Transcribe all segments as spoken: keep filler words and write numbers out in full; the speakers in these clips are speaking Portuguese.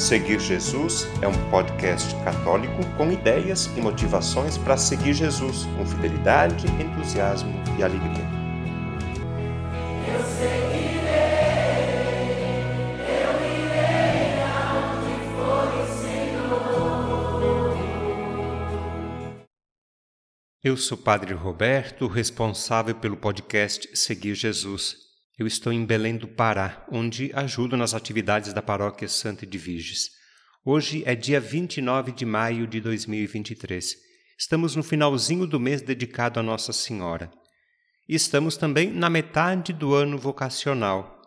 Seguir Jesus é um podcast católico com ideias e motivações para seguir Jesus com fidelidade, entusiasmo e alegria. Eu seguirei, eu irei aonde for o Senhor. Eu sou Padre Roberto, responsável pelo podcast Seguir Jesus. Eu estou em Belém do Pará, onde ajudo nas atividades da Paróquia Santa de Virgens. Hoje é dia vinte e nove de maio de dois mil e vinte e três. Estamos no finalzinho do mês dedicado a Nossa Senhora. E estamos também na metade do ano vocacional.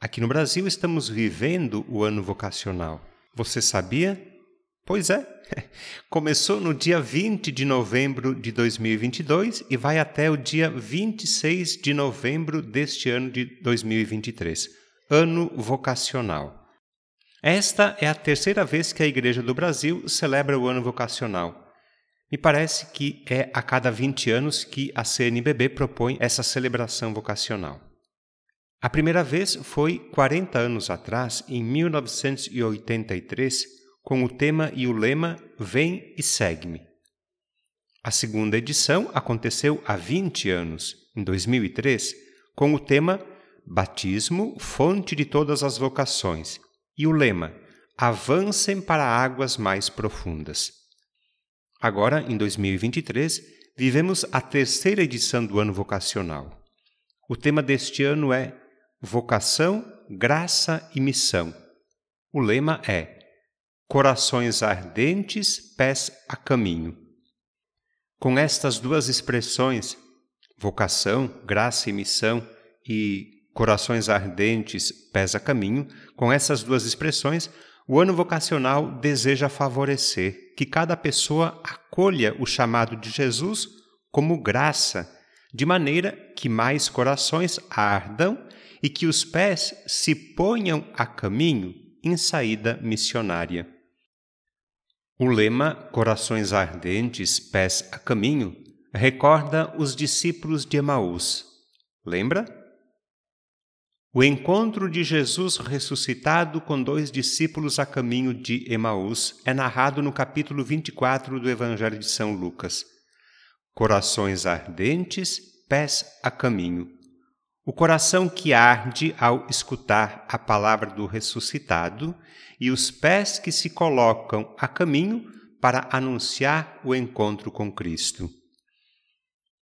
Aqui no Brasil estamos vivendo o ano vocacional. Você sabia? Pois é. Começou no dia vinte de novembro de dois mil e vinte e dois e vai até o dia vinte e seis de novembro deste ano de dois mil e vinte e três, ano vocacional. Esta é a terceira vez que a Igreja do Brasil celebra o ano vocacional. Me parece que é a cada vinte anos que a C N B B propõe essa celebração vocacional. A primeira vez foi quarenta anos atrás, em mil novecentos e oitenta e três, com o tema e o lema Vem e Segue-me. A segunda edição aconteceu há vinte anos, em dois mil e três, com o tema Batismo, fonte de todas as vocações, e o lema Avancem para águas mais profundas. Agora, em dois mil e vinte e três, vivemos a terceira edição do ano vocacional. O tema deste ano é Vocação, Graça e Missão. O lema é Corações ardentes, pés a caminho. Com estas duas expressões, vocação, graça e missão, e corações ardentes, pés a caminho, com essas duas expressões, o ano vocacional deseja favorecer que cada pessoa acolha o chamado de Jesus como graça, de maneira que mais corações ardam e que os pés se ponham a caminho em saída missionária. O lema Corações Ardentes, Pés a Caminho recorda os discípulos de Emaús. Lembra? O encontro de Jesus ressuscitado com dois discípulos a caminho de Emaús é narrado no capítulo vinte e quatro do Evangelho de São Lucas. Corações ardentes, pés a caminho. O coração que arde ao escutar a palavra do ressuscitado e os pés que se colocam a caminho para anunciar o encontro com Cristo.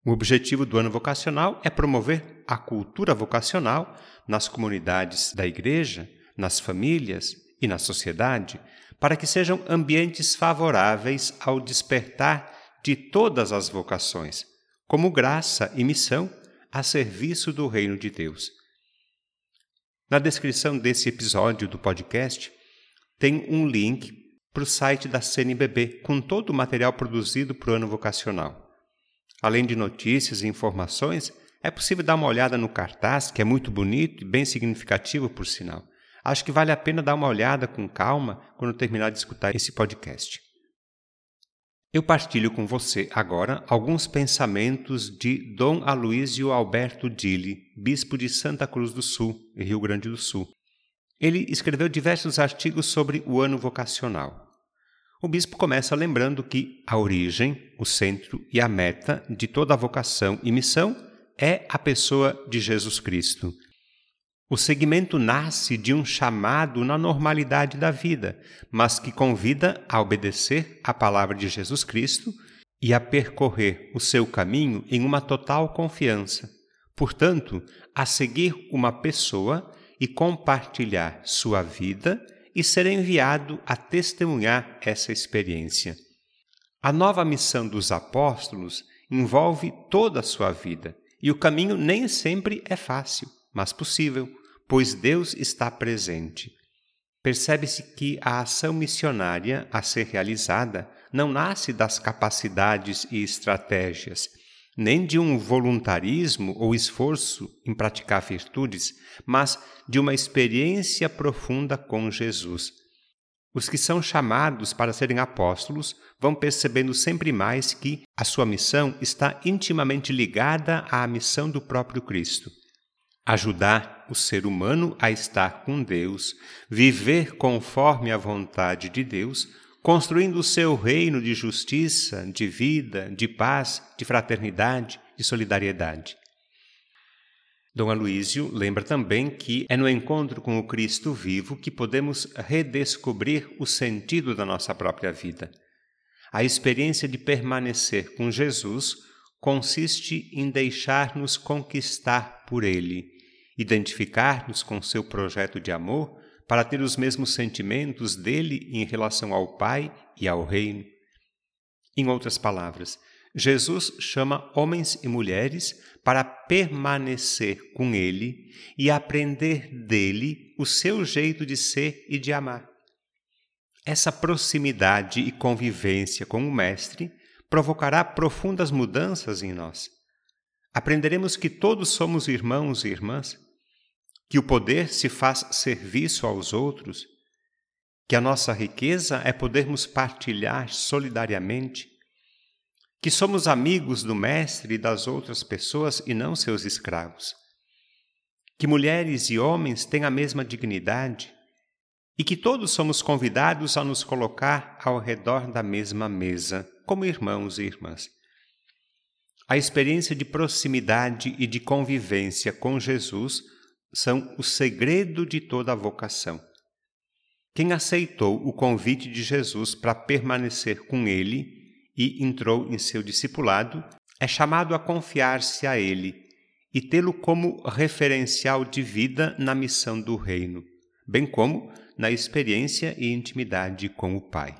O objetivo do ano vocacional é promover a cultura vocacional nas comunidades da Igreja, nas famílias e na sociedade, para que sejam ambientes favoráveis ao despertar de todas as vocações, como graça e missão a serviço do Reino de Deus. Na descrição desse episódio do podcast, tem um link para o site da C N B B com todo o material produzido para o ano vocacional. Além de notícias e informações, é possível dar uma olhada no cartaz, que é muito bonito e bem significativo, por sinal. Acho que vale a pena dar uma olhada com calma quando terminar de escutar esse podcast. Eu partilho com você agora alguns pensamentos de Dom Aloísio Alberto Dilli, bispo de Santa Cruz do Sul, Rio Grande do Sul. Ele escreveu diversos artigos sobre o ano vocacional. O bispo começa lembrando que a origem, o centro e a meta de toda a vocação e missão é a pessoa de Jesus Cristo. O segmento nasce de um chamado na normalidade da vida, mas que convida a obedecer à palavra de Jesus Cristo e a percorrer o seu caminho em uma total confiança. Portanto, a seguir uma pessoa e compartilhar sua vida e ser enviado a testemunhar essa experiência. A nova missão dos apóstolos envolve toda a sua vida e o caminho nem sempre é fácil, mas possível, pois Deus está presente. Percebe-se que a ação missionária a ser realizada não nasce das capacidades e estratégias, nem de um voluntarismo ou esforço em praticar virtudes, mas de uma experiência profunda com Jesus. Os que são chamados para serem apóstolos vão percebendo sempre mais que a sua missão está intimamente ligada à missão do próprio Cristo. ajudar o ser humano a estar com Deus, viver conforme a vontade de Deus, construindo o seu reino de justiça, de vida, de paz, de fraternidade, de solidariedade. Dom Aloísio lembra também que é no encontro com o Cristo vivo que podemos redescobrir o sentido da nossa própria vida. A experiência de permanecer com Jesus consiste em deixar-nos conquistar por Ele, identificar-nos com seu projeto de amor para ter os mesmos sentimentos dele em relação ao Pai e ao Reino. Em outras palavras, Jesus chama homens e mulheres para permanecer com Ele e aprender dele o seu jeito de ser e de amar. Essa proximidade e convivência com o Mestre provocará profundas mudanças em nós. Aprenderemos que todos somos irmãos e irmãs, que o poder se faz serviço aos outros, que a nossa riqueza é podermos partilhar solidariamente, que somos amigos do Mestre e das outras pessoas e não seus escravos, que mulheres e homens têm a mesma dignidade e que todos somos convidados a nos colocar ao redor da mesma mesa, como irmãos e irmãs. A experiência de proximidade e de convivência com Jesus são o segredo de toda a vocação. Quem aceitou o convite de Jesus para permanecer com ele e entrou em seu discipulado, é chamado a confiar-se a ele e tê-lo como referencial de vida na missão do reino, bem como na experiência e intimidade com o Pai.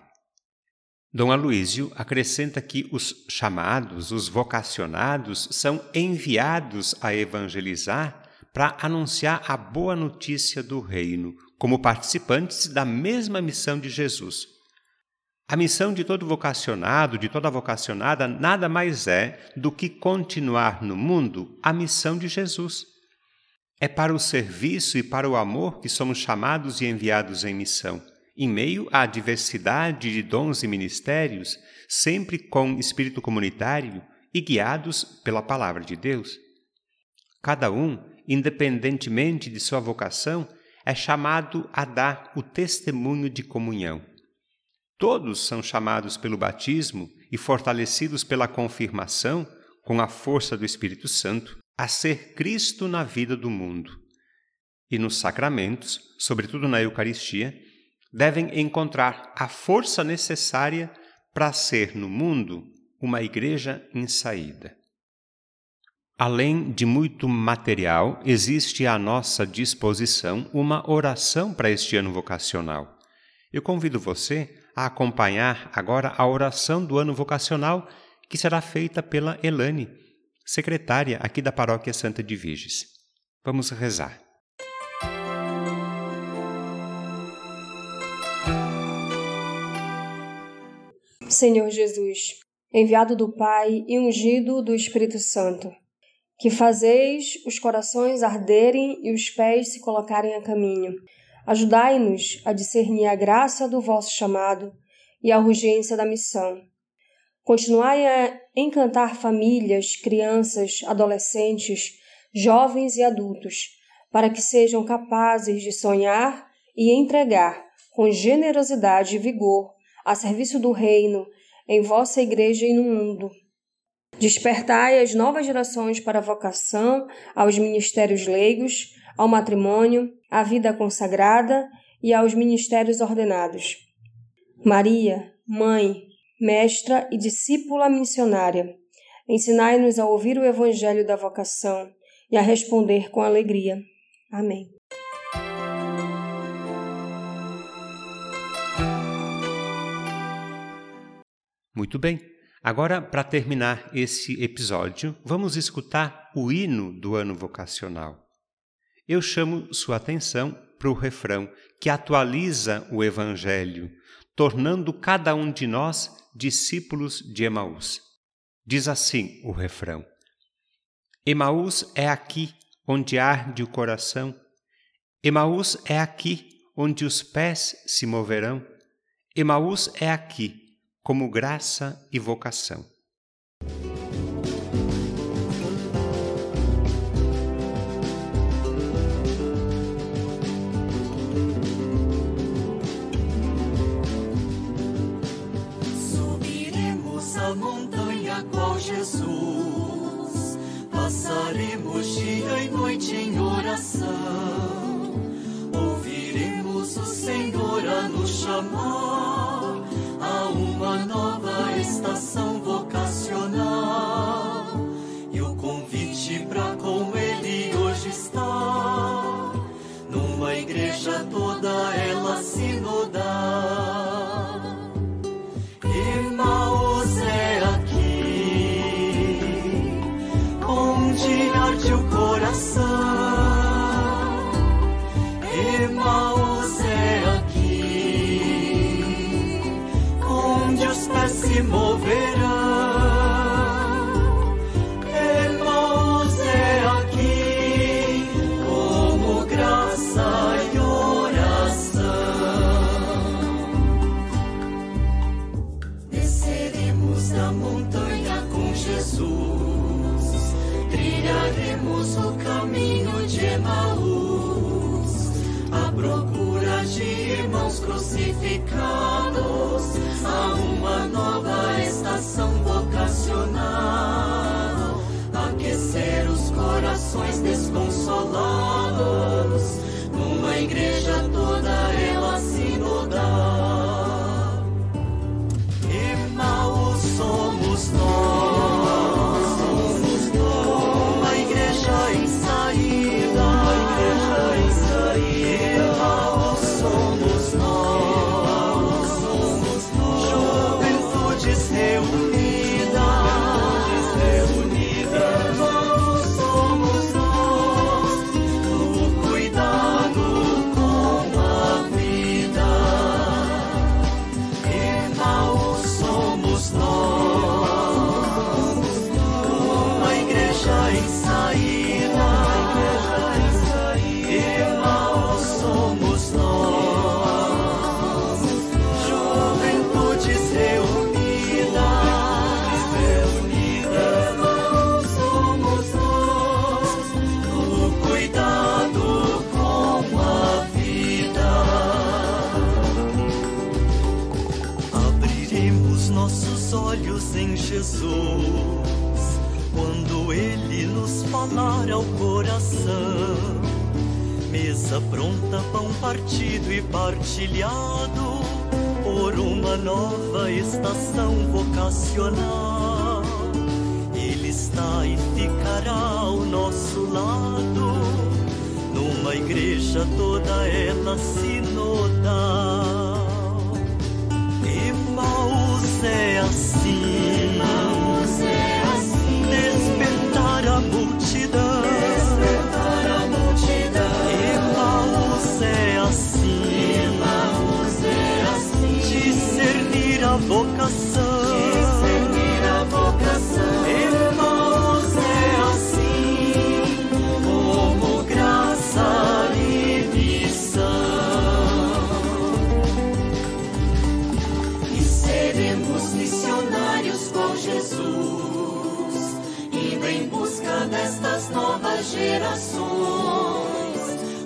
Dom Aloísio acrescenta que os chamados, os vocacionados, são enviados a evangelizar para anunciar a boa notícia do reino, como participantes da mesma missão de Jesus. A missão de todo vocacionado, de toda vocacionada, nada mais é do que continuar no mundo a missão de Jesus. É para o serviço e para o amor que somos chamados e enviados em missão, em meio à diversidade de dons e ministérios, sempre com espírito comunitário e guiados pela palavra de Deus. Cada um, independentemente de sua vocação, é chamado a dar o testemunho de comunhão. Todos são chamados pelo batismo e fortalecidos pela confirmação, com a força do Espírito Santo, a ser Cristo na vida do mundo. E nos sacramentos, sobretudo na Eucaristia, devem encontrar a força necessária para ser no mundo uma igreja em saída. Além de muito material, existe à nossa disposição uma oração para este ano vocacional. Eu convido você a acompanhar agora a oração do ano vocacional, que será feita pela Elane, secretária aqui da Paróquia Santa de Virgens. Vamos rezar. Senhor Jesus, enviado do Pai e ungido do Espírito Santo, que fazeis os corações arderem e os pés se colocarem a caminho, ajudai-nos a discernir a graça do vosso chamado e a urgência da missão. Continuai a encantar famílias, crianças, adolescentes, jovens e adultos, para que sejam capazes de sonhar e entregar com generosidade e vigor a serviço do Reino em vossa Igreja e no mundo. Despertai as novas gerações para a vocação, aos ministérios leigos, ao matrimônio, à vida consagrada e aos ministérios ordenados. Maria, Mãe, Mestra e discípula missionária, ensinai-nos a ouvir o Evangelho da vocação e a responder com alegria. Amém. Muito bem. Agora, para terminar esse episódio, vamos escutar o hino do ano vocacional. Eu chamo sua atenção para o refrão, que atualiza o Evangelho, tornando cada um de nós discípulos de Emaús. Diz assim o refrão: Emaús é aqui onde arde o coração, Emaús é aqui onde os pés se moverão, Emaús é aqui como graça e vocação. Jesus. Passaremos dia e noite em oração. Ouviremos o Senhor a nos chamar a uma nova estação vocacional. E o convite para com Ele hoje está numa igreja toda ela sinodal. Emaús é aqui, onde arde o coração. Emaús é aqui, onde os pés se moverão. Emaús é aqui, como graça e oração. Desceremos da montanha com Jesus, trilharemos o caminho de Emaús, à procura de irmãos crucificados, a uma nova estação vocacional, aquecer os corações desconsolados, numa igreja toda ela sinodal. Emaús somos nós, uma igreja em saída, Emaús somos nós, juventudes reunidas, Emaús somos nós, do cuidado com a vida. Emaús somos nós, uma igreja em saída, Emaús somos nós, juventudes reunidas, Emaús somos nós, do cuidado com a vida. Abriremos nossos olhos em Jesus, quando Ele nos falar ao coração. Mesa pronta, pão partido e partilhado, por uma nova estação vocacional. Ele está e ficará ao nosso lado, numa igreja toda ela sinodal. Emaús é assim, Emaús é assim, despertar a multidão, despertar a multidão. Emaús é assim, Emaús é assim, discernir a vocação, discernir a vocação. Emaús é assim, como graça e missão. E seremos missionários com Jesus, indo em busca destas novas gerações,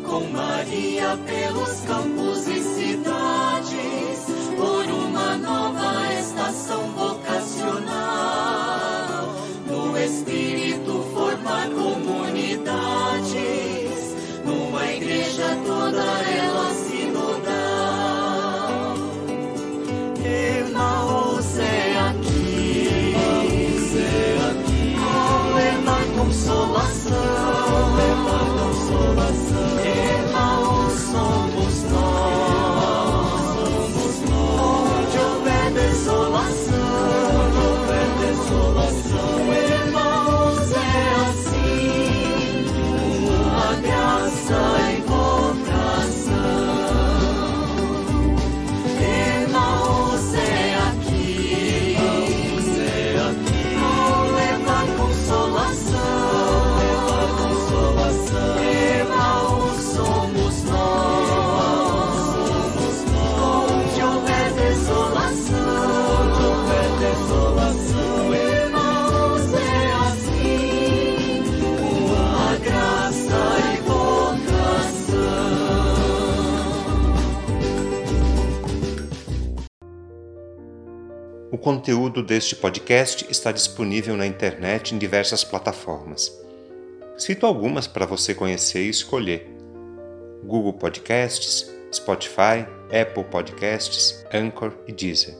com Maria pelos campos e cidades, por uma nova estação vocacional, no Espírito formar comunidades, numa igreja toda ela sinodal. Emaús é aqui, Emaús é aqui, com ela consolação, com ela consolação. Emaús somos nós. O conteúdo deste podcast está disponível na internet em diversas plataformas. Cito algumas para você conhecer e escolher: Google Podcasts, Spotify, Apple Podcasts, Anchor e Deezer.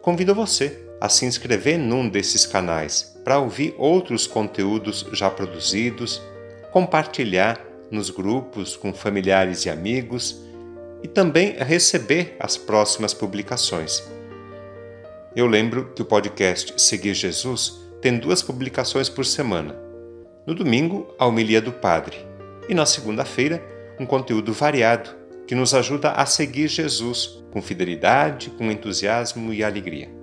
Convido você a se inscrever num desses canais para ouvir outros conteúdos já produzidos, compartilhar nos grupos com familiares e amigos e também receber as próximas publicações. Eu lembro que o podcast Seguir Jesus tem duas publicações por semana. No domingo, a homilia do padre, e na segunda-feira, um conteúdo variado que nos ajuda a seguir Jesus com fidelidade, com entusiasmo e alegria.